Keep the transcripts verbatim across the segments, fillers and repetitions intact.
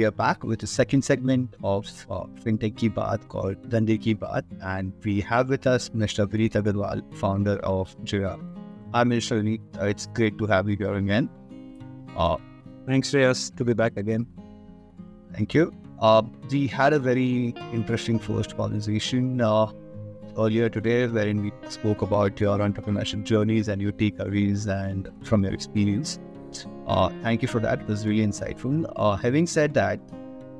we are back with the second segment of uh, FinTech Ki Baat called Dandi Ki Baat, and we have with us Mister Vineet Agrawal, founder of Jiraaf. Hi, Mister Vineet. Uh, it's great to have you here again. Uh, Thanks, Reyas, to be back again. Thank you. Uh, we had a very interesting first conversation uh, earlier today, wherein we spoke about your entrepreneurship journeys and your takeaways and from your experience. Uh, thank you for that. It was really insightful. Uh, having said that,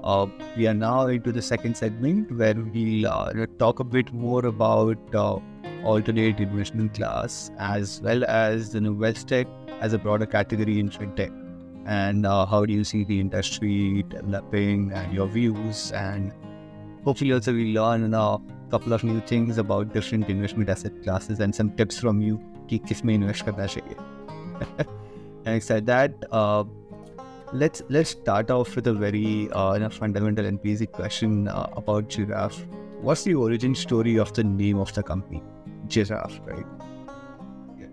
uh, we are now into the second segment where we'll uh, talk a bit more about uh, alternate investment class as well as the wealth tech as a broader category in fintech. And uh, how do you see the industry developing and your views? And hopefully also we'll learn a couple of new things about different investment asset classes and some tips from you कि किस में invest करना चाहिए. Having said that, uh, let's let's start off with a very uh, fundamental and basic question uh, about Jiraaf. What's the origin story of the name of the company, Jiraaf, right? Yeah,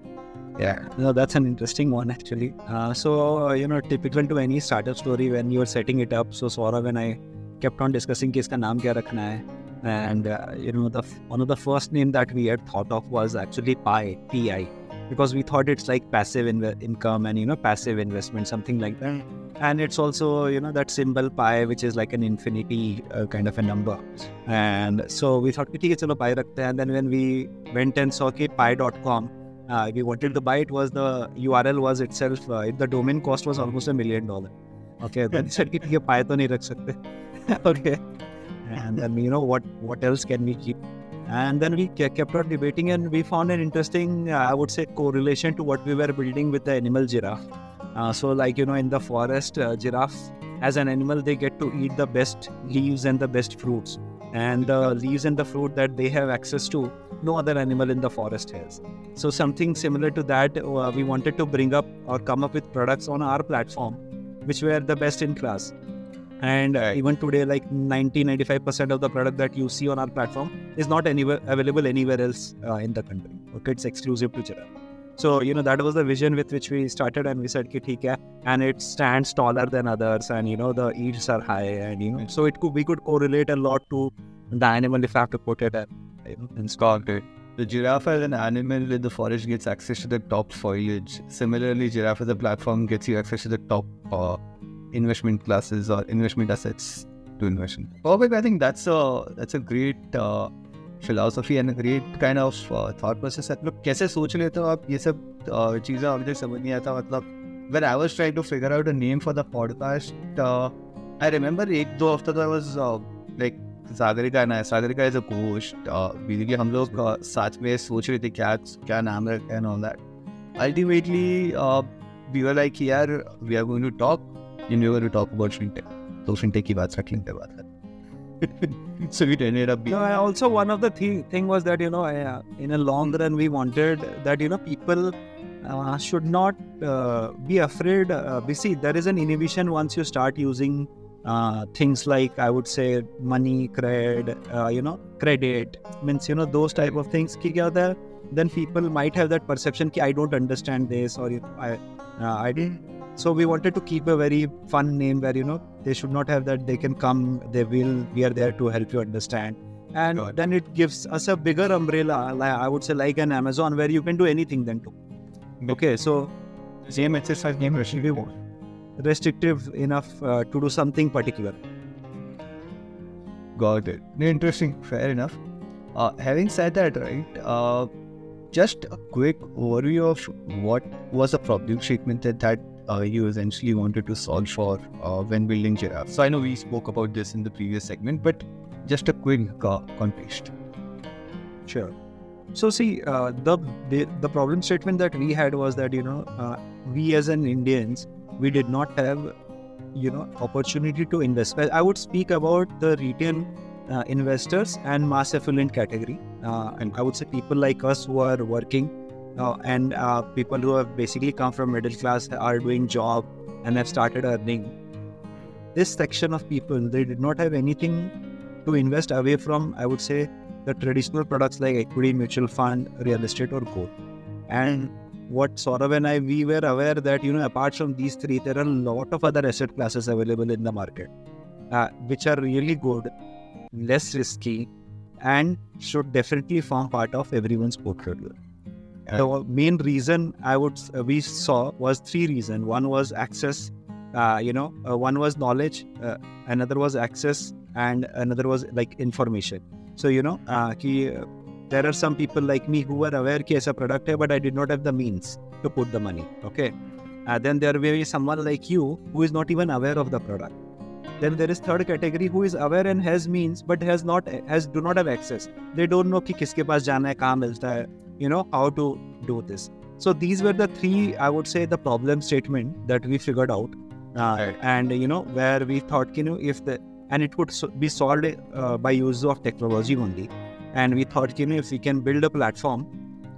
yeah. No, that's an interesting one actually. Uh, so uh, you know, typical to any startup story when you're setting it up. So Swara and I kept on discussing कि इसका नाम क्या रखना है, and uh, you know, the one of the first name that we had thought of was actually Pi, P I. Because we thought it's like passive inv- income and, you know, passive investment, something like that. And it's also, you know, that symbol pi, which is like an infinity uh, kind of a number. And so we thought, okay, chalo pi rakhte hain. And then when we went and saw ki pi dot com, uh, we wanted to buy it. Was the U R L was itself, uh, the domain cost was almost a million dollars. Okay, then we said ki theek hai, pi to nahi rakh sakte. Okay. And then, you know, what, what else can we keep? And then we kept on debating and we found an interesting, uh, I would say, correlation to what we were building with the animal giraffe. Uh, so like, you know, in the forest, uh, giraffes, as an animal, they get to eat the best leaves and the best fruits. And the leaves and the fruit that they have access to, no other animal in the forest has. So something similar to that, uh, we wanted to bring up or come up with products on our platform, which were the best in class. And uh, even today, like ninety to ninety-five percent of the product that you see on our platform is not anywhere available anywhere else uh, in the country. Okay, it's exclusive to Jiraaf. So, you know, that was the vision with which we started, and we said, ki theek hai, and it stands taller than others, and, you know, the yields are high, and, you know, so it could we could correlate a lot to the animal, if I have to put it, and, you know, and stuff. The giraffe as an animal in the forest gets access to the top foliage. Similarly, giraffe as a platform gets you access to the top uh, investment classes or investment assets to invest in. Oh, I think that's a that's a great uh, philosophy and a great kind of uh, thought process. That look, कैसे सोच लेते हो आप ये सब चीजें मुझे समझ नहीं आता मतलब. When I was trying to figure out a name for the podcast, uh, I remember एक दो हफ्ता तो I was uh, like Zadarika and I. Zadarika is a co-host. Basically हम लोग साथ में सोच रहे थे क्या क्या नाम रखें and all that. Ultimately, uh, we were like, यार, we are going to talk. And we were to talk about Shinte. So Shinte Ki Baat, Shinte Baat. So it ended up being... No, also one of the thi- thing was that, you know, uh, in a long run, we wanted that, you know, people uh, should not uh, be afraid. Uh, see, there is an inhibition once you start using uh, things like, I would say, money, cred, uh, you know, credit. Means, you know, those type of things. Ki kya hota hai? Then people might have that perception ki I don't understand this or you know, I, uh, I didn't. So we wanted to keep a very fun name where, you know, they should not have that they can come, they will, we are there to help you understand. And God. Then it gives us a bigger umbrella, like, I would say like an Amazon where you can do anything then too. Okay, so... Same exercise, game restrictive. Restrictive enough uh, to do something particular. Got it. Interesting, fair enough. Uh, having said that, right, uh, just a quick overview of what was the problem statement that, that Uh, you essentially wanted to solve for uh, when building Jiraaf. So I know we spoke about this in the previous segment, but just a quick uh, context. Sure. So see, uh, the, the the problem statement that we had was that, you know, uh, we as an Indians, we did not have, you know, opportunity to invest. I would speak about the retail uh, investors and mass affluent category. Uh, and I would say people like us who are working, Uh, and uh, people who have basically come from middle class are doing job and have started earning. This section of people, they did not have anything to invest away from, I would say, the traditional products like equity, mutual fund, real estate or gold. And what Saurav and I, we were aware that, you know, apart from these three, there are a lot of other asset classes available in the market. uh, which are really good, less risky, and should definitely form part of everyone's portfolio. Yeah. The main reason I would uh, we saw was three reasons. One was access, uh, you know, uh, one was knowledge, uh, another was access, and another was like information. So you know, uh, ki, uh, there are some people like me who were aware ki aisa product hai, but I did not have the means to put the money. Okay, uh, then there will be someone like you who is not even aware of the product. Then there is third category who is aware and has means but has not has do not have access. They don't know ki kiske paas jana hai, kahan milta hai, you know, how to do this. So these were the three, I would say, the problem statement that we figured out, uh, right. and you know where we thought you know if the and it could so, be solved uh, by use of technology only. And we thought you know if we can build a platform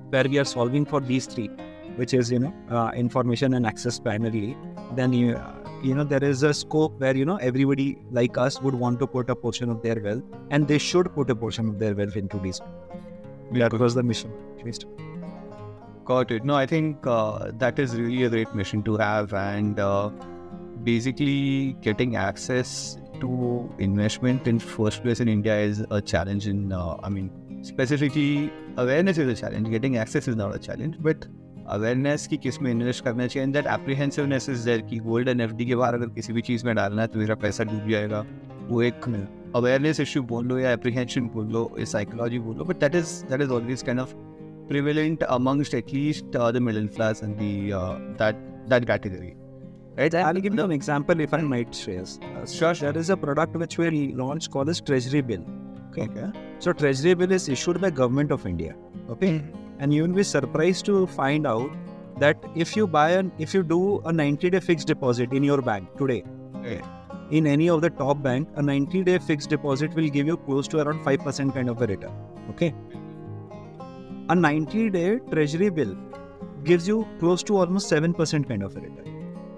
where we are solving for these three, which is you know uh, information and access primarily, then you. Uh, You know, there is a scope where, you know, everybody like us would want to put a portion of their wealth, and they should put a portion of their wealth into these. That was the mission. Got it. No, I think uh, that is really a great mission to have. And uh, basically getting access to investment in first place in India is a challenge. In, uh, I mean, specifically awareness is a challenge. Getting access is not a challenge, but awareness ki kis mein invest karna chahiye, and that apprehensiveness is there ki gold and F D ke baare agar kisi bhi cheez mein dalna hai to mera paisa doob jayega. Wo ek awareness issue bol lo ya apprehension bol lo, is psychology bol lo, but that is that is always kind of prevalent amongst at least uh, the middle class and the uh, that that category. Right? I'll give you an example if I might, Shreyas. Uh, sure. There is a product which we launched called as Treasury Bill. Okay. okay. So Treasury Bill is issued by Government of India. Okay. And you will be surprised to find out that if you buy an, if you do a ninety-day fixed deposit in your bank today, yeah. in any of the top bank, a ninety-day fixed deposit will give you close to around five percent kind of a return. Okay. A ninety-day treasury bill gives you close to almost seven percent kind of a return,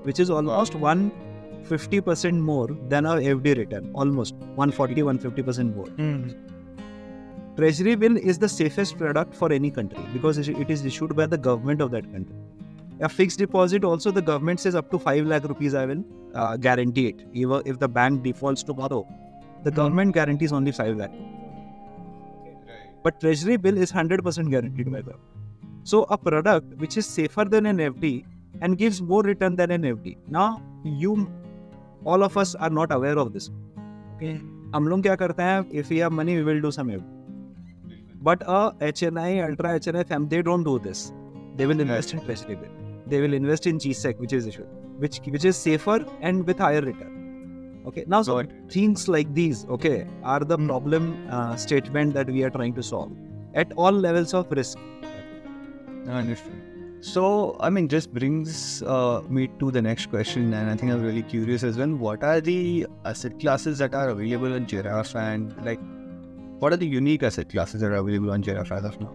which is almost wow. one hundred fifty percent more than our F D return, almost one hundred forty, one hundred fifty percent more. Mm-hmm. Treasury bill is the safest product for any country because it is issued by the government of that country. A fixed deposit also, the government says up to five lakh rupees I will uh, guarantee it. Even if the bank defaults tomorrow, the government guarantees only five lakh. But treasury bill is one hundred percent guaranteed by the government. So a product which is safer than an F D and gives more return than an F D. Now you, all of us are not aware of this. Okay. हम लोग क्या करते हैं? If we have money, we will do some F D. But uh, H N I, Ultra H N I, fam, they don't do this. They will invest right. in treasury bill. They will invest in G S E C, which is issued, which which is safer and with higher return. Okay. Now, so things like these, okay, are the mm. problem uh, statement that we are trying to solve at all levels of risk. I understand. So, I mean, just brings uh, me to the next question, and I think I'm really curious as well. What are the asset classes that are available in Jiraaf, and like? What are the unique asset classes that are available on Jiraaf as of now,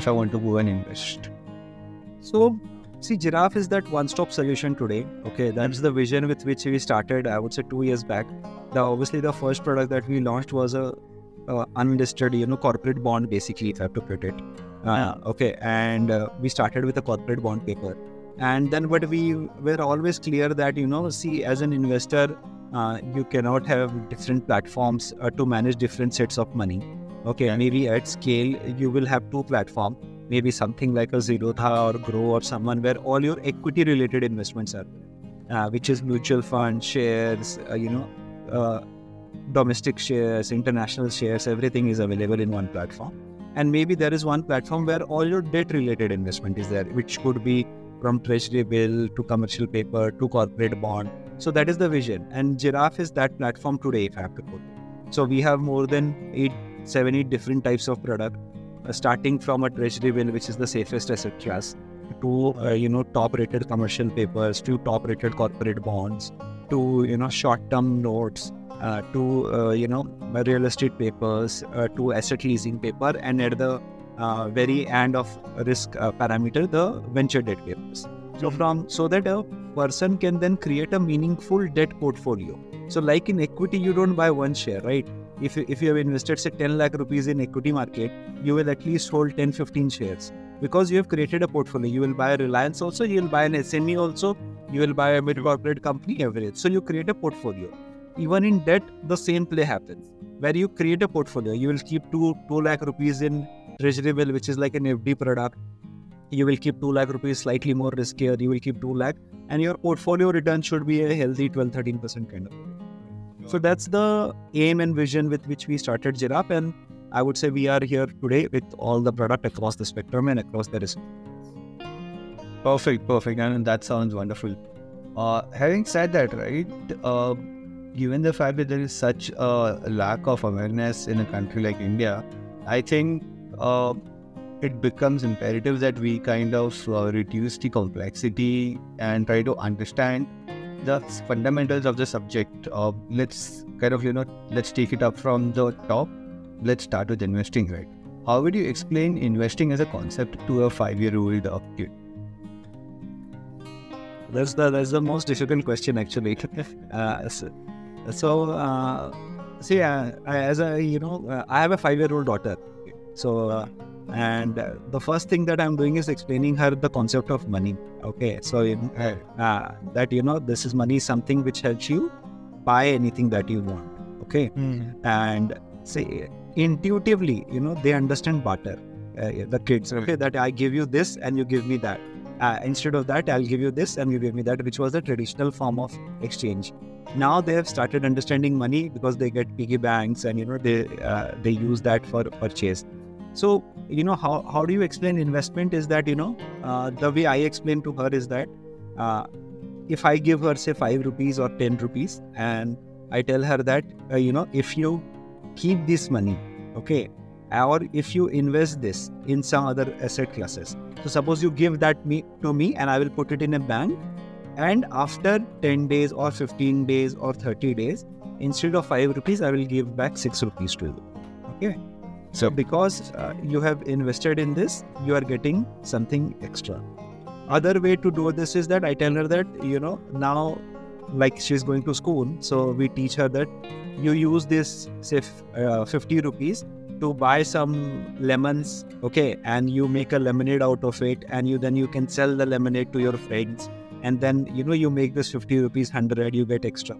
if I want to go and invest? So, see, Jiraaf is that one-stop solution today. Okay, that's the vision with which we started, I would say, two years back. The, obviously, the first product that we launched was a, a unlisted, you know, corporate bond, basically, if I have to put it. Uh, okay, and uh, we started with a corporate bond paper. And then, but we were always clear that, you know, see, as an investor, Uh, you cannot have different platforms uh, to manage different sets of money. Okay, yeah. Maybe at scale, you will have two platforms. Maybe something like a Zerodha or Grow or someone where all your equity-related investments are, uh, which is mutual funds, shares, uh, you know, uh, domestic shares, international shares, everything is available in one platform. And maybe there is one platform where all your debt-related investment is there, which could be from treasury bill to commercial paper to corporate bond. So that is the vision, and Jiraaf is that platform today, if I have to put it. So we have more than eight, seven, eight different types of product, uh, starting from a treasury bill, which is the safest asset class, to uh, you know top-rated commercial papers, to top-rated corporate bonds, to you know short-term notes, uh, to uh, you know real estate papers, uh, to asset leasing paper, and at the uh, very end of risk uh, parameter, the venture debt papers. So from so that a person can then create a meaningful debt portfolio. So like in equity, you don't buy one share, right? If you, if you have invested say ten lakh rupees in equity market, you will at least hold ten to fifteen shares because you have created a portfolio. You will buy Reliance also, you will buy an S M E also, you will buy a mid corporate company, average. So you create a portfolio. even in debt, the same play happens, where you create a portfolio. You will keep two, two lakh rupees in Treasury Bill, which is like an F D product. You will keep two lakh rupees, slightly more riskier. You will keep two lakh, and your portfolio return should be a healthy twelve to thirteen percent kind of. So that's the aim and vision with which we started Jiraaf, and I would say we are here today with all the product across the spectrum and across the risk. Perfect, perfect, and that sounds wonderful. Uh, having said that, right, uh, given the fact that there is such a lack of awareness in a country like India, I think uh, it becomes imperative that we kind of uh, reduce the complexity and try to understand the fundamentals of the subject. Uh, let's kind of, you know, let's take it up from the top. Let's start with investing, right? How would you explain investing as a concept to a five-year-old kid? That's the that's the most difficult question, actually. uh, so, uh, see, uh, I, as a you know, uh, I have a five-year-old daughter. So, uh, and uh, the first thing that I'm doing is explaining her the concept of money. Okay, so you know, uh, that you know, this is money, something which helps you buy anything that you want. Okay, mm-hmm. and see, intuitively, you know, they understand barter. Uh, the kids, okay, that I give you this and you give me that. Uh, instead of that, I'll give you this and you give me that, which was the traditional form of exchange. Now they have started understanding money because they get piggy banks and, you know, they uh, they use that for purchase. So, you know, how, how do you explain investment is that, you know, uh, the way I explain to her is that uh, if I give her, say, five rupees or ten rupees, and I tell her that, uh, you know, if you keep this money, okay, or if you invest this in some other asset classes. So suppose you give that me to me and I will put it in a bank, and after ten days or fifteen days or thirty days, instead of five rupees, I will give back six rupees to you. Okay. So because uh, you have invested in this, you are getting something extra. Other way to do this is that I tell her that, you know, now like she's going to school. So we teach her that you use this, say, uh, fifty rupees. To buy some lemons, okay, and you make a lemonade out of it, and you then you can sell the lemonade to your friends, and then you know you make this fifty rupees one hundred, you get extra.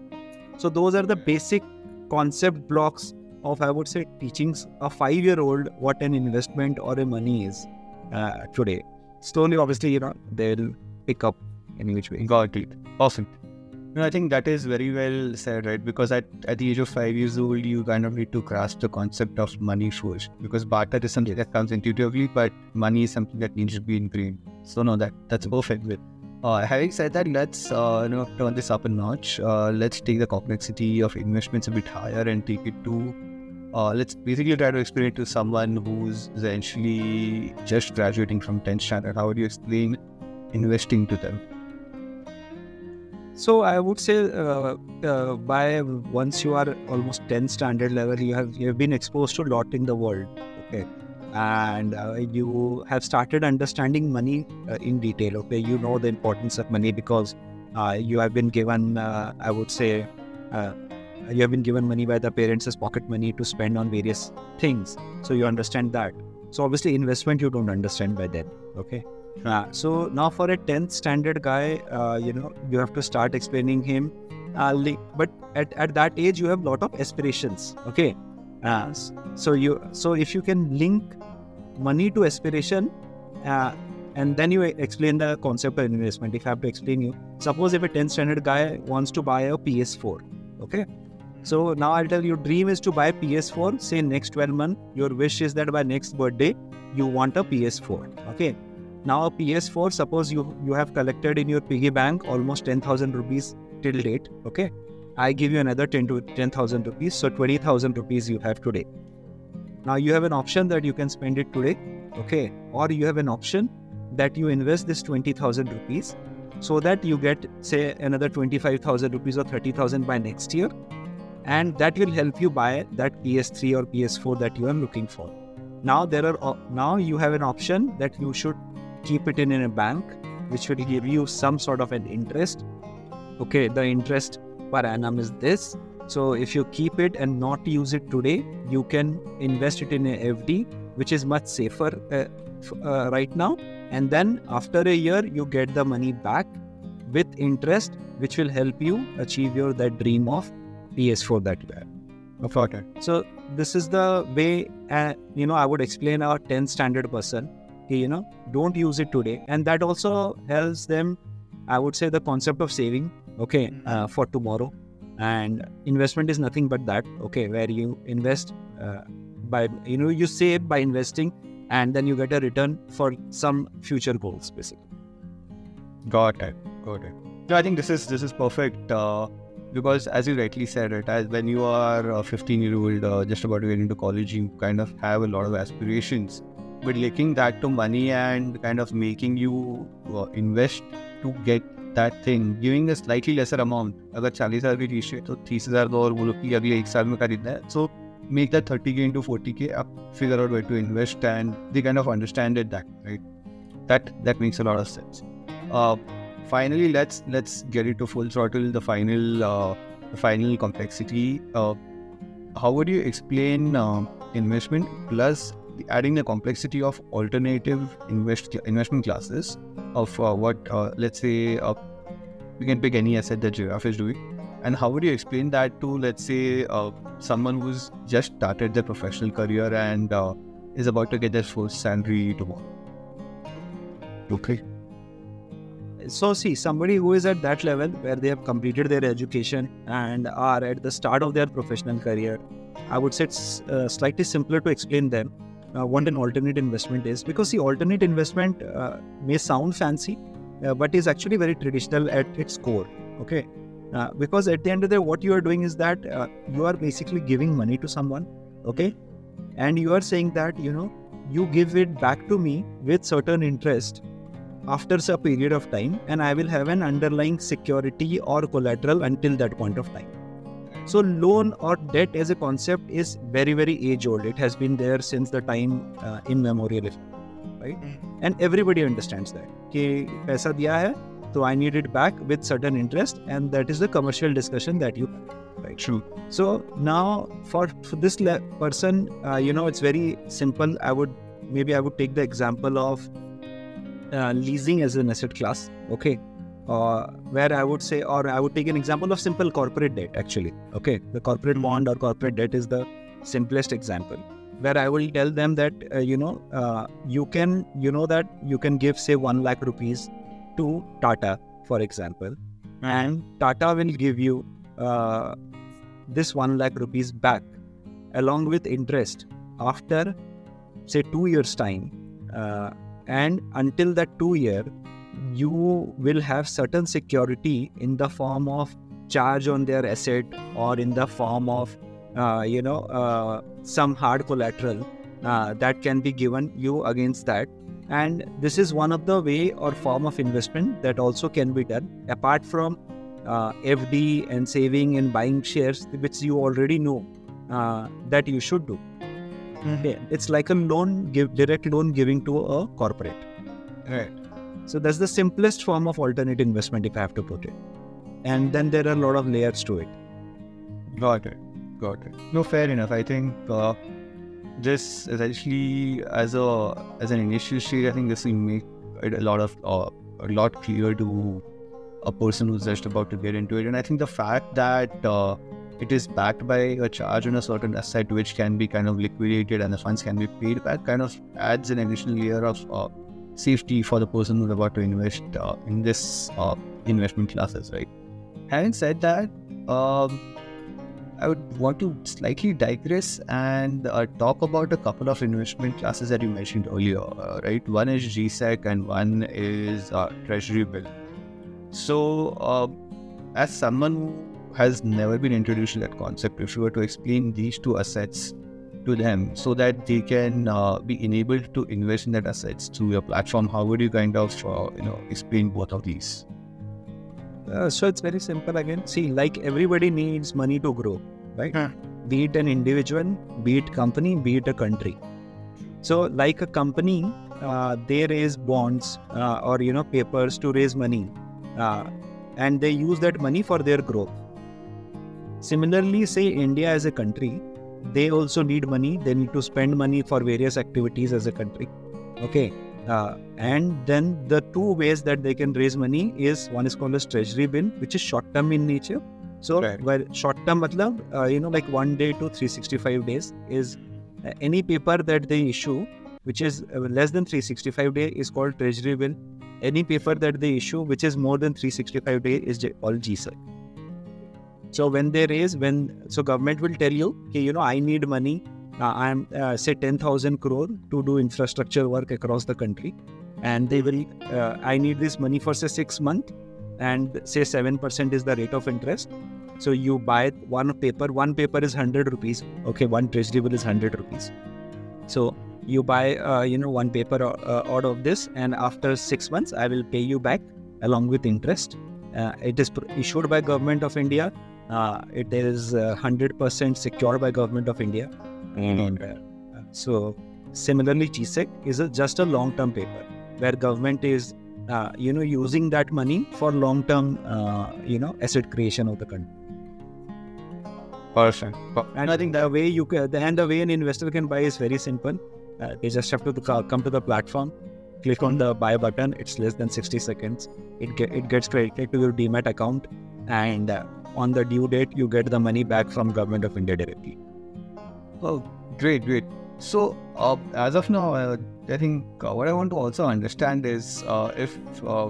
So those are the basic concept blocks of, I would say, teachings a five-year-old what an investment or a money is uh, today. Slowly, obviously, you know, they'll pick up in which way. Got it. Awesome. No, I think that is very well said, right? Because at, at the age of five years old, you kind of need to grasp the concept of money first. Because barter is something that comes intuitively, but money is something that needs to be ingrained. So no, that that's perfect. Uh, having said that, let's uh, you know, turn this up a notch. Uh, let's take the complexity of investments a bit higher and take it to... Uh, let's basically try to explain it to someone who's essentially just graduating from tenth standard. How would you explain investing to them? So I would say uh, uh, by once you are almost tenth standard level, you have you have been exposed to a lot in the world, okay, and uh, you have started understanding money uh, in detail, okay. You know the importance of money because uh, you have been given, uh, I would say, uh, you have been given money by the parents as pocket money to spend on various things. So you understand that. So obviously investment you don't understand by then, okay. Uh, so now for a tenth standard guy, uh, you know, you have to start explaining him. Uh, but at, at that age, you have a lot of aspirations. Okay. Uh, so you so if you can link money to aspiration, uh, and then you explain the concept of investment. If I have to explain you, suppose if a tenth standard guy wants to buy a P S four. Okay. So now I'll tell you, dream is to buy a P S four. Say next twelve months, your wish is that by next birthday, you want a P S four. Okay. Now a P S four, suppose you, you have collected in your piggy bank almost ten thousand rupees till date, okay? I give you another ten to ten thousand rupees, so twenty thousand rupees you have today. Now you have an option that you can spend it today, okay? Or you have an option that you invest this twenty thousand rupees so that you get, say, another twenty-five thousand rupees or thirty thousand by next year, and that will help you buy that P S three or P S four that you are looking for. Now there are now you have an option that you should keep it in, in a bank, which will give you some sort of an interest. Okay, the interest per annum is this. So if you keep it and not use it today, you can invest it in an F D, which is much safer uh, f- uh, right now. And then after a year, you get the money back with interest, which will help you achieve your that dream of P S four that you have. Got it. So this is the way, uh, you know, I would explain our tenth standard person, you know, don't use it today. And that also helps them, I would say, the concept of saving, okay, uh, for tomorrow. And investment is nothing but that, okay, where you invest uh, by, you know, you save by investing and then you get a return for some future goals, basically. Got it. Got it. So I think this is, this is perfect. Uh... Because as you rightly said, it as when you are a fifteen year old uh, just about to get into college, you kind of have a lot of aspirations, but linking that to money and kind of making you uh, invest to get that thing, giving a slightly lesser amount. Agar forty thousand की T-shirt तो thirty thousand दो और बोलो कि अगले एक साल में खरीदना है, so make that thirty thousand into forty thousand, figure out where to invest, and they kind of understand it that right. That that makes a lot of sense. Uh, Finally, let's let's get it to full throttle. The final, uh, the final complexity. Uh, how would you explain uh, investment plus adding the complexity of alternative invest investment classes of uh, what uh, let's say uh, we can pick any asset that Jiraaf is doing, and how would you explain that to, let's say, uh, someone who's just started their professional career and uh, is about to get their first salary tomorrow? Okay. So see, somebody who is at that level where they have completed their education and are at the start of their professional career, I would say it's uh, slightly simpler to explain them uh, what an alternate investment is, because the alternate investment uh, may sound fancy, uh, but is actually very traditional at its core. Okay, uh, because at the end of the day, what you are doing is that uh, you are basically giving money to someone. Okay, and you are saying that, you know, you give it back to me with certain interest after a period of time, and I will have an underlying security or collateral until that point of time. So loan or debt as a concept is very, very age old. It has been there since the time uh, in memorial, right? And everybody understands that. Ki paisa diya hai, so I need it back with certain interest, and that is the commercial discussion that you have, right? True. So now for, for this le- person, uh, you know, it's very simple. I would, maybe I would take the example of Uh, leasing as an asset class, okay, uh, where I would say, or I would take an example of simple corporate debt actually, okay, the corporate bond or corporate debt is the simplest example, where I will tell them that, uh, you know, uh, you can, you know that you can give say one lakh rupees to Tata, for example, and Tata will give you uh, this one lakh rupees back along with interest after say two years time. Uh, And until that two year, you will have certain security in the form of charge on their asset or in the form of, uh, you know, uh, some hard collateral uh, that can be given you against that. And this is one of the way or form of investment that also can be done apart from uh, F D and saving and buying shares, which you already know uh, that you should do. Mm-hmm. It's like a loan, give, direct loan giving to a corporate. Right. So that's the simplest form of alternate investment, if I have to put it. And then there are a lot of layers to it. Got it. Got it. No, fair enough. I think uh, this essentially, as a as an initial stage, I think this will make it a lot of uh, a lot clearer to a person who's just about to get into it. And I think the fact that uh, it is backed by a charge on a certain asset which can be kind of liquidated and the funds can be paid back kind of adds an additional layer of uh, safety for the person who's about to invest uh, in this uh, investment classes, right? Having said that, um, I would want to slightly digress and uh, talk about a couple of investment classes that you mentioned earlier, uh, right? One is G S E C and one is uh, Treasury Bill. So, uh, as someone who has never been introduced to that concept, if you were to explain these two assets to them so that they can uh, be enabled to invest in that assets through your platform, how would you kind of uh, you know explain both of these? Uh, so it's very simple again. See, like everybody needs money to grow, right? Huh. Be it an individual, be it company, be it a country. So like a company, uh, they raise bonds uh, or you know papers to raise money, uh, and they use that money for their growth. Similarly, say India as a country, they also need money. They need to spend money for various activities as a country. Okay. Uh, and then the two ways that they can raise money is, one is called as Treasury Bill, which is short term in nature. So right. Well, short term matlab, uh, you know, like one day to three hundred sixty-five days is uh, any paper that they issue, which is uh, less than three hundred sixty-five day is called Treasury Bill. Any paper that they issue, which is more than three hundred sixty-five day is called G S E C. So when they raise, when, so government will tell you, hey, you know, I need money. Uh, I am, uh, say, ten thousand crore to do infrastructure work across the country. And they will, uh, I need this money for, say, six months. And say seven percent is the rate of interest. So you buy one paper. One paper is one hundred rupees. Okay, one treasury bill is one hundred rupees. So you buy, uh, you know, one paper uh, out of this. And after six months, I will pay you back along with interest. Uh, it is pr- issued by Government of India. Uh, it is uh, one hundred percent secured by Government of India. Mm-hmm. Uh, so similarly, G S E C is a, just a long-term paper where government is, uh, you know, using that money for long-term, uh, you know, asset creation of the country. Perfect. Perfect. And I think the way you can, the, and the way an investor can buy is very simple. Uh, they just have to come to the platform, click on the buy button. It's less than sixty seconds. It get, it gets credited to your D MAT account, and uh, on the due date, you get the money back from Government of India directly. Oh, great, great. So, uh, as of now, uh, I think uh, what I want to also understand is uh, if, uh,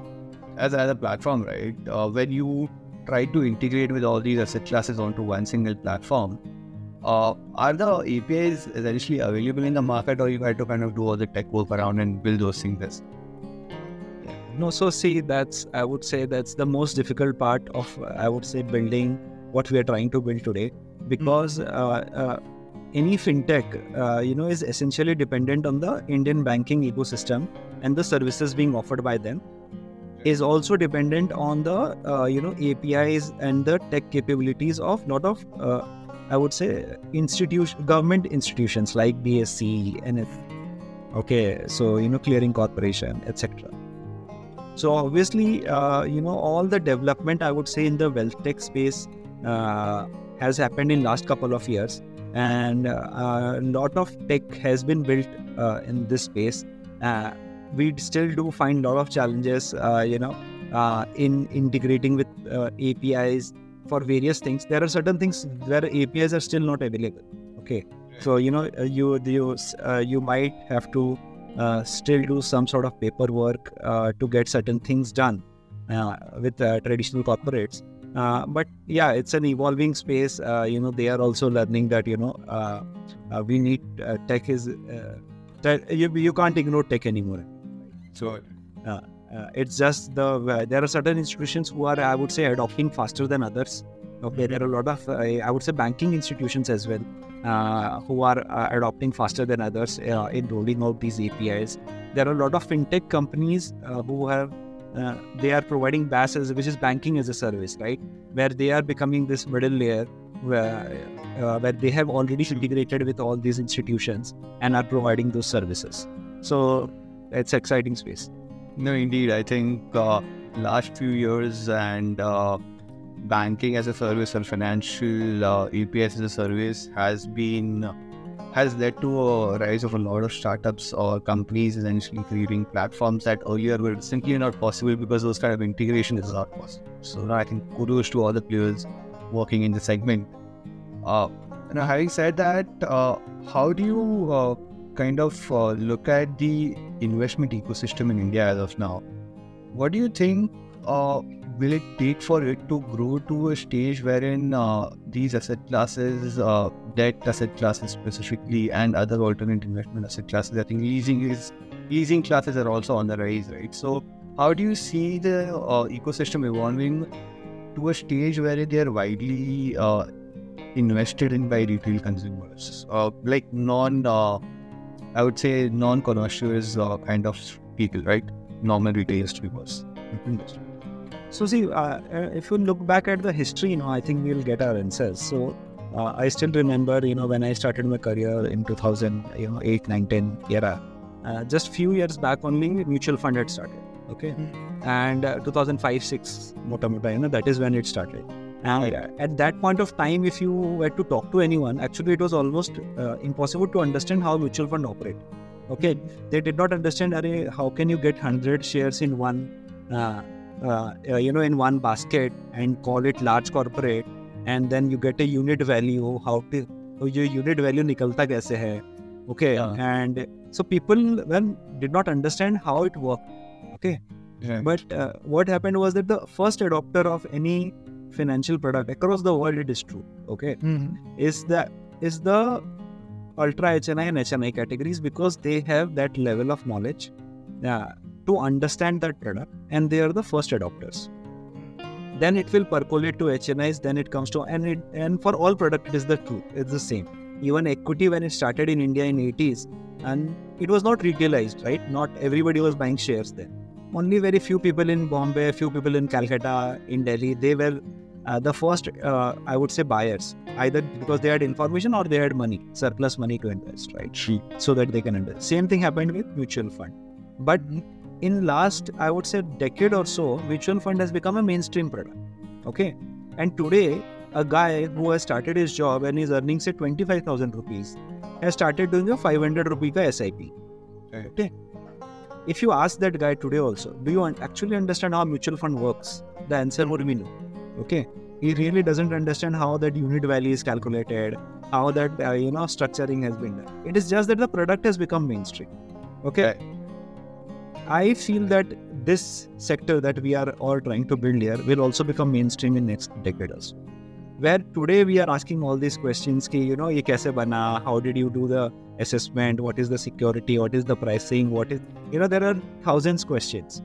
as, as a platform, right, uh, when you try to integrate with all these asset classes onto one single platform, uh, are the A P Is essentially available in the market, or you had to kind of do all the tech work around and build those things? No, so see, that's, I would say that's the most difficult part of, uh, I would say, building what we are trying to build today, because uh, uh, any fintech, uh, you know, is essentially dependent on the Indian banking ecosystem, and the services being offered by them is also dependent on the, uh, you know, A P Is and the tech capabilities of lot of, uh, I would say, institution, government institutions like B S E, N F, okay, so, you know, clearing corporation, et cetera. So obviously, uh, you know, all the development, I would say, in the wealth tech space uh, has happened in last couple of years. And uh, a lot of tech has been built uh, in this space. Uh, we still do find a lot of challenges, uh, you know, uh, in integrating with uh, A P Is for various things. There are certain things where A P Is are still not available. Okay, so you know, you you uh, you might have to uh, still do some sort of paperwork uh, to get certain things done uh, with uh, traditional corporates. Uh, but yeah, it's an evolving space. Uh, you know, they are also learning that, you know, uh, uh, we need uh, tech is, uh, te- you, you can't ignore tech anymore. So uh, uh, it's just the, uh, there are certain institutions who are, I would say, adopting faster than others. Okay, there are a lot of, uh, I would say, banking institutions as well, uh, who are uh, adopting faster than others uh, in rolling out these A P Is. There are a lot of fintech companies uh, who have, Uh, they are providing B A S, as, which is banking as a service, right? Where they are becoming this middle layer where, uh, where they have already integrated with all these institutions and are providing those services. So it's exciting space. No, indeed. I think uh, last few years and uh, banking as a service or financial uh, E P S as a service has been, has led to a rise of a lot of startups or companies essentially creating platforms that earlier were simply not possible because those kind of integration is not possible. So now I think kudos to all the players working in the segment. Uh, now having said that, uh, how do you uh, kind of uh, look at the investment ecosystem in India as of now? What do you think uh, will it take for it to grow to a stage wherein uh, these asset classes, uh, debt asset classes specifically, and other alternate investment asset classes, I think leasing is leasing classes are also on the rise, right? So how do you see the uh, ecosystem evolving to a stage where they are widely uh, invested in by retail consumers, uh, like non, uh, I would say non-connoisseurs uh, kind of people, right? Normal retail consumers. So see, uh, if you look back at the history, you know, I think we'll get our answers. So uh, I still remember, you know, when I started my career in two thousand, you know, eight, nine, ten era, uh, just few years back only, mutual fund had started. Okay. Mm-hmm. And uh, two thousand five, six, mota mota, you know, that is when it started. And right. At that point of time, if you were to talk to anyone, actually it was almost uh, impossible to understand how mutual fund operate. Okay. They did not understand, arey, how can you get one hundred shares in one, uh, Uh, you know, in one basket and call it large corporate and then you get a unit value, how to, your unit value nikalta kaise hai, okay, yeah. And so people well did not understand how it worked, okay, yeah. But uh, what happened was that the first adopter of any financial product across the world, it is true, okay, mm-hmm. is the is the Ultra H N I and H N I categories, because they have that level of knowledge uh, to understand that product, and they are the first adopters. Then it will percolate to H N Is, then it comes to, and it, and for all product it is the truth, it's the same. Even equity, when it started in India in eighties, and it was not retailized, right? Not everybody was buying shares then. Only very few people in Bombay, few people in Calcutta, in Delhi, they were uh, the first, uh, I would say, buyers, either because they had information or they had money, surplus money to invest, right? She. So that they can invest. Same thing happened with mutual fund. But in last, I would say, decade or so, mutual fund has become a mainstream product, okay? And today, a guy who has started his job and is earning, say, twenty-five thousand rupees, has started doing a five hundred rupee ka S I P. Right. Okay. If you ask that guy today also, do you actually understand how mutual fund works? The answer would be no. Okay. He really doesn't understand how that unit value is calculated, how that, uh, you know, structuring has been done. It is just that the product has become mainstream. Okay. Right. I feel that this sector that we are all trying to build here will also become mainstream in next decade also. Where today we are asking all these questions, ki, you know, ye kaise bana, how did you do the assessment, what is the security, what is the pricing, what is, you know, there are thousands of questions.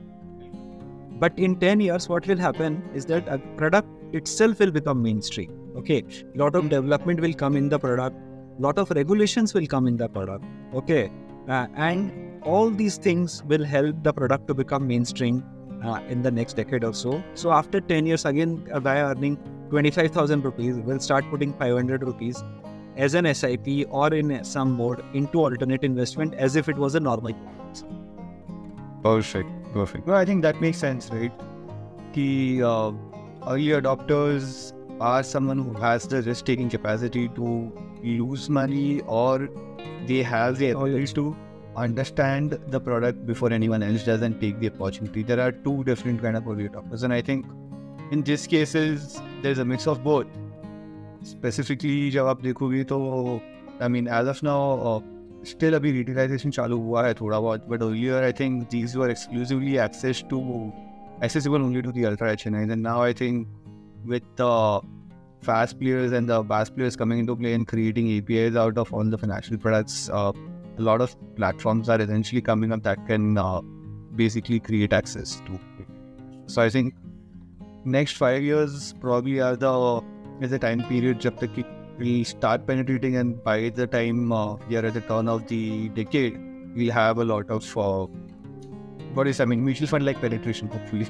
But in ten years, what will happen is that a product itself will become mainstream. Okay, lot of development will come in the product, lot of regulations will come in the product. Okay, uh, and all these things will help the product to become mainstream uh, in the next decade or so. So after ten years, again, a guy earning twenty-five thousand rupees will start putting five hundred rupees as an S I P or in some mode into alternate investment as if it was a normal product. Perfect, perfect. Well, I think that makes sense, right? The uh, early adopters are someone who has the risk-taking capacity to lose money, or they have the ability to understand the product before anyone else does and take the opportunity. There are two different kind of early adopters, and I think in these cases there's a mix of both. Specifically, जब आप देखोगे तो, I mean, as of now, uh, still अभी retailization चालू हुआ है थोड़ा बहुत, but earlier I think these were exclusively access to, accessible only to the Ultra H N Is, and now I think with the uh, fast players and the B A S players coming into play and creating A P Is out of all the financial products, uh, a lot of platforms are essentially coming up that can uh, basically create access to it. So I think next five years probably are the uh, is the time period jab tak we start penetrating, and by the time uh, we are at the turn of the decade, we'll have a lot of uh, what is I mean mutual fund like penetration hopefully.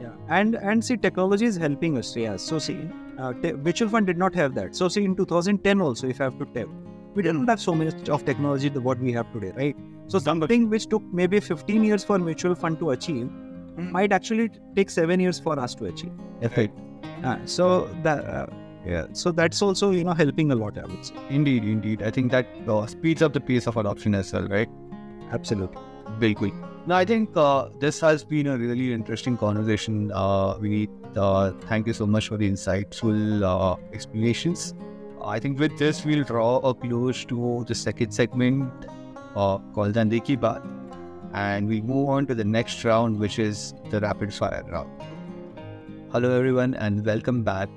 Yeah, and and see, technology is helping us. Yeah, so see, uh, te- mutual fund did not have that. So see, in two thousand ten also, if I have to tell, we didn't have so much of technology that what we have today, right? So something which took maybe fifteen years for mutual fund to achieve mm. might actually take seven years for us to achieve. That's right. Uh, so that, uh, yeah. So that's also, you know, helping a lot, I would say. Indeed, indeed. I think that uh, speeds up the pace of adoption as well, right? Absolutely. Very quick. Now, I think uh, this has been a really interesting conversation. Uh, Vineet, uh, thank you so much for the insightful uh, explanations. I think with this, we'll draw a close to the second segment uh, called Dandi Ki Baat, and we'll move on to the next round, which is the rapid fire round. Hello everyone, and welcome back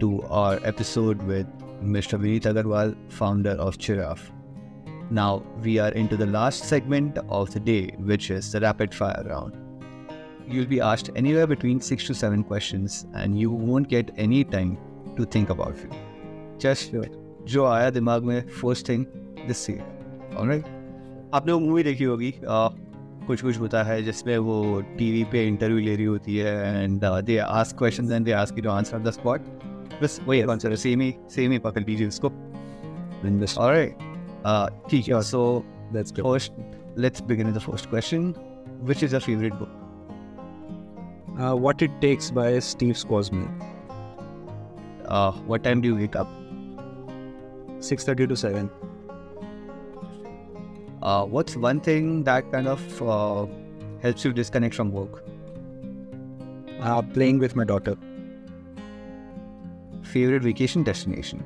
to our episode with Mister Vineet Agrawal, founder of Jiraaf. Now we are into the last segment of the day, which is the rapid fire round. You'll be asked anywhere between six to seven questions, and you won't get any time to think about it. Just do it. जो आया दिमाग में first thing this year. Alright. आपने वो movie देखी होगी, कुछ कुछ होता है जिसमें वो टीवी पे इंटरव्यू ले रही होती है, and uh, they ask questions and they ask you to answer on the spot. बस वही आंसर, सेम ही सेम ही पकड़ लीजिए उसको. Alright. ठीक है. So let's go. First, let's begin with the first question. Which is your favorite book? Uh, What It Takes by Steve Schwarzman. Uh, what time do you wake up? six thirty to seven. Uh, what's one thing that kind of uh, helps you disconnect from work? Uh, playing with my daughter. favorite vacation destination?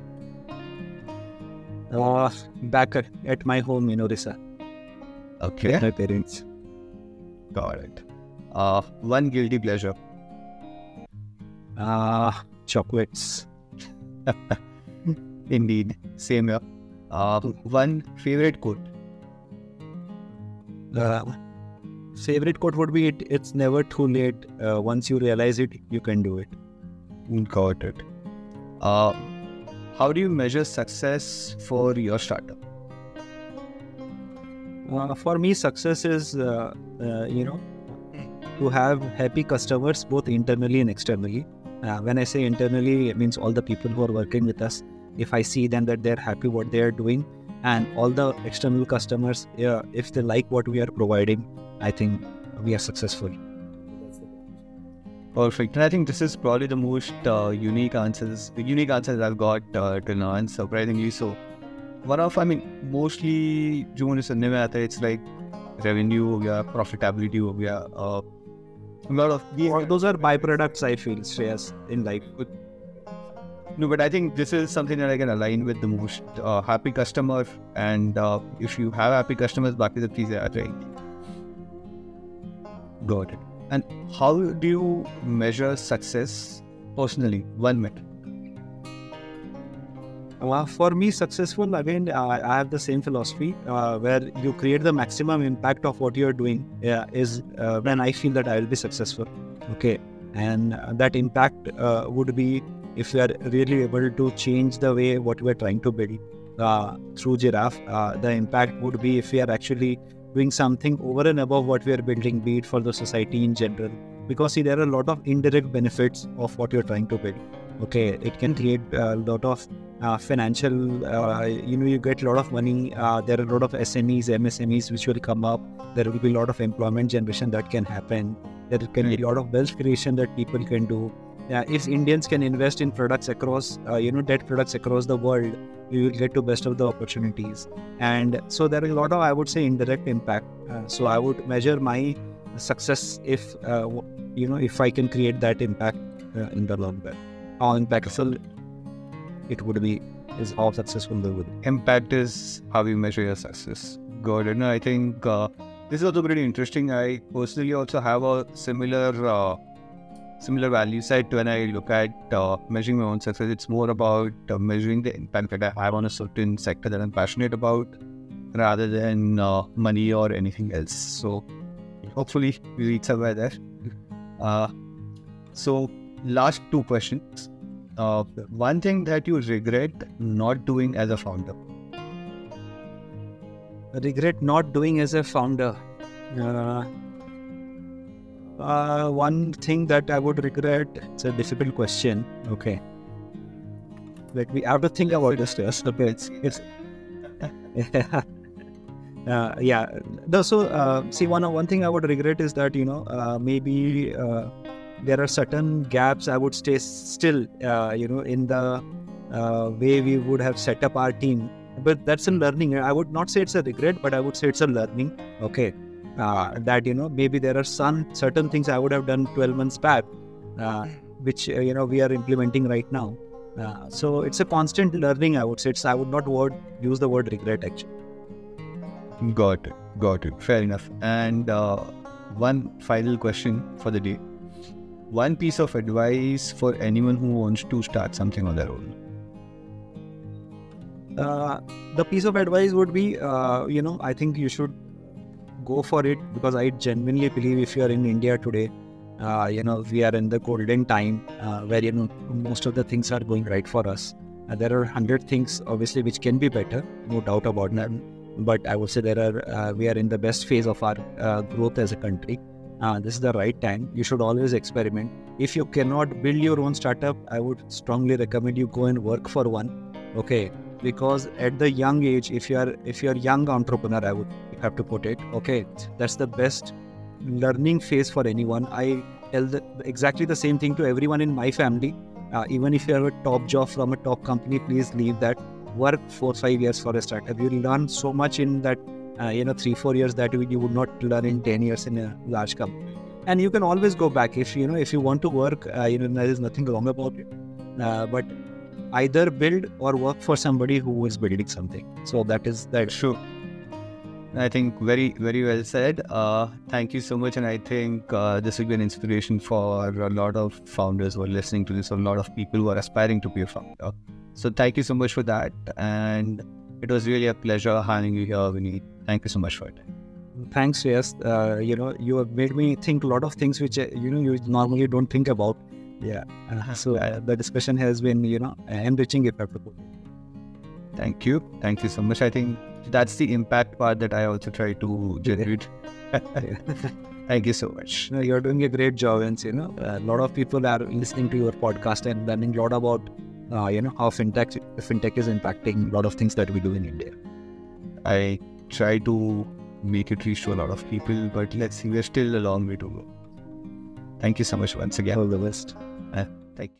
Uh, back at, at my home in Orissa. Okay. With my parents. Got it. Uh, one guilty pleasure? Uh, chocolates. Indeed. Same here. Uh, one favorite quote? Uh, favorite quote would be, it, it's never too late. Uh, once you realize it, you can do it. Got it. Uh, how do you measure success for your startup? Uh, for me, success is, uh, uh, you know, to have happy customers, both internally and externally. Uh, when I say internally, it means all the people who are working with us. If I see them that they're happy what they're doing, and all the external customers, yeah, if they like what we are providing, I think we are successful. Perfect. And I think this is probably the most uh, unique answers, the unique answers I've got uh, till now, and surprisingly so. One of, I mean, mostly, it's like revenue, profitability, uh, a lot of these. Or those are byproducts, I feel, Shreyas, in life. No, but I think this is something that I can align with the most. Uh, happy customer, and uh, if you have happy customers, back to the please, right? Got it. And how do you measure success personally? One minute. Well, for me, successful, again, uh, I have the same philosophy uh, where you create the maximum impact of what you're doing uh, is uh, when I feel that I will be successful. Okay. And uh, that impact uh, would be if we are really able to change the way what we're trying to build uh, through Jiraaf. Uh, the impact would be if we are actually doing something over and above what we are building, be it for the society in general. Because see, there are a lot of indirect benefits of what you're trying to build. Okay, it can create a lot of uh, financial, uh, you know, you get a lot of money. Uh, there are a lot of S M Es, M S M Es which will come up. There will be a lot of employment generation that can happen. There can be a lot of wealth creation that people can do. Uh, if Indians can invest in products across, uh, you know, debt products across the world, we will get to best of the opportunities. And so there is a lot of, I would say, indirect impact. Uh, so I would measure my success if, uh, you know, if I can create that impact uh, in the long run. How impactful it would be is how successful they would be. Impact is how you measure your success. Got it. No, I think uh, this is also pretty interesting. I personally also have a similar... Uh, Similar value set when I look at uh, measuring my own success. It's more about uh, measuring the impact that I have on a certain sector that I'm passionate about rather than uh, money or anything else. So, hopefully, we reach somewhere there. Uh, so, last two questions. Uh, one thing that you regret not doing as a founder? Regret not doing as a founder? Uh, Uh, one thing that I would regret, it's a difficult question. Okay. Let me, I have to think about this first. Okay. It's, it's, yeah. Uh, yeah. No, so, uh, see, one one thing I would regret is that, you know, uh, maybe uh, there are certain gaps I would stay still, uh, you know, in the uh, way we would have set up our team. But that's a learning. I would not say it's a regret, but I would say it's a learning. Okay. Uh, that, you know, maybe there are some certain things I would have done twelve months back, uh, which, uh, you know, we are implementing right now. Uh, so it's a constant learning, I would say. It's, I would not word, use the word regret, actually. Got it. Got it. Fair enough. And uh, one final question for the day. One piece of advice for anyone who wants to start something on their own. Uh, the piece of advice would be, uh, you know, I think you should go for it, because I genuinely believe if you are in India today, uh, you know, we are in the golden time uh, where, you know, most of the things are going right for us. Uh, there are hundred things, obviously, which can be better, no doubt about that. But I would say there are, uh, we are in the best phase of our uh, growth as a country. Uh, this is the right time. You should always experiment. If you cannot build your own startup, I would strongly recommend you go and work for one. Okay. Because at the young age, if you are if you are young entrepreneur, I would have to put it, okay, that's the best learning phase for anyone. I tell the, exactly the same thing to everyone in my family. Uh, even if you have a top job from a top company, please leave that. Work four five years for a startup. You learn so much in that, uh, you know, three four years that you would not learn in ten years in a large company. And you can always go back if you know if you want to work. Uh, you know, there is nothing wrong about it. Uh, but either build or work for somebody who is building something. So that is that. Sure. I think very, very well said. Uh, thank you so much. And I think uh, this will be an inspiration for a lot of founders who are listening to this, or a lot of people who are aspiring to be a founder. So thank you so much for that. And it was really a pleasure having you here, Vineet. Thank you so much for it. Thanks, Reyas. Uh, you know, you have made me think a lot of things which, you know, you normally don't think about. Yeah. Uh, so uh, the discussion has been, you know, enriching, if I have to put it. Thank you. Thank you so much. I think that's the impact part that I also try to generate. Thank you so much. No, you're doing a great job. And, you know, a lot of people are listening to your podcast and learning a lot about, uh, you know, how fintech, fintech is impacting a lot of things that we do in India. I try to make it reach to a lot of people, but let's see, we're still a long way to go. Thank you so much once again. All the best. Uh, thank you.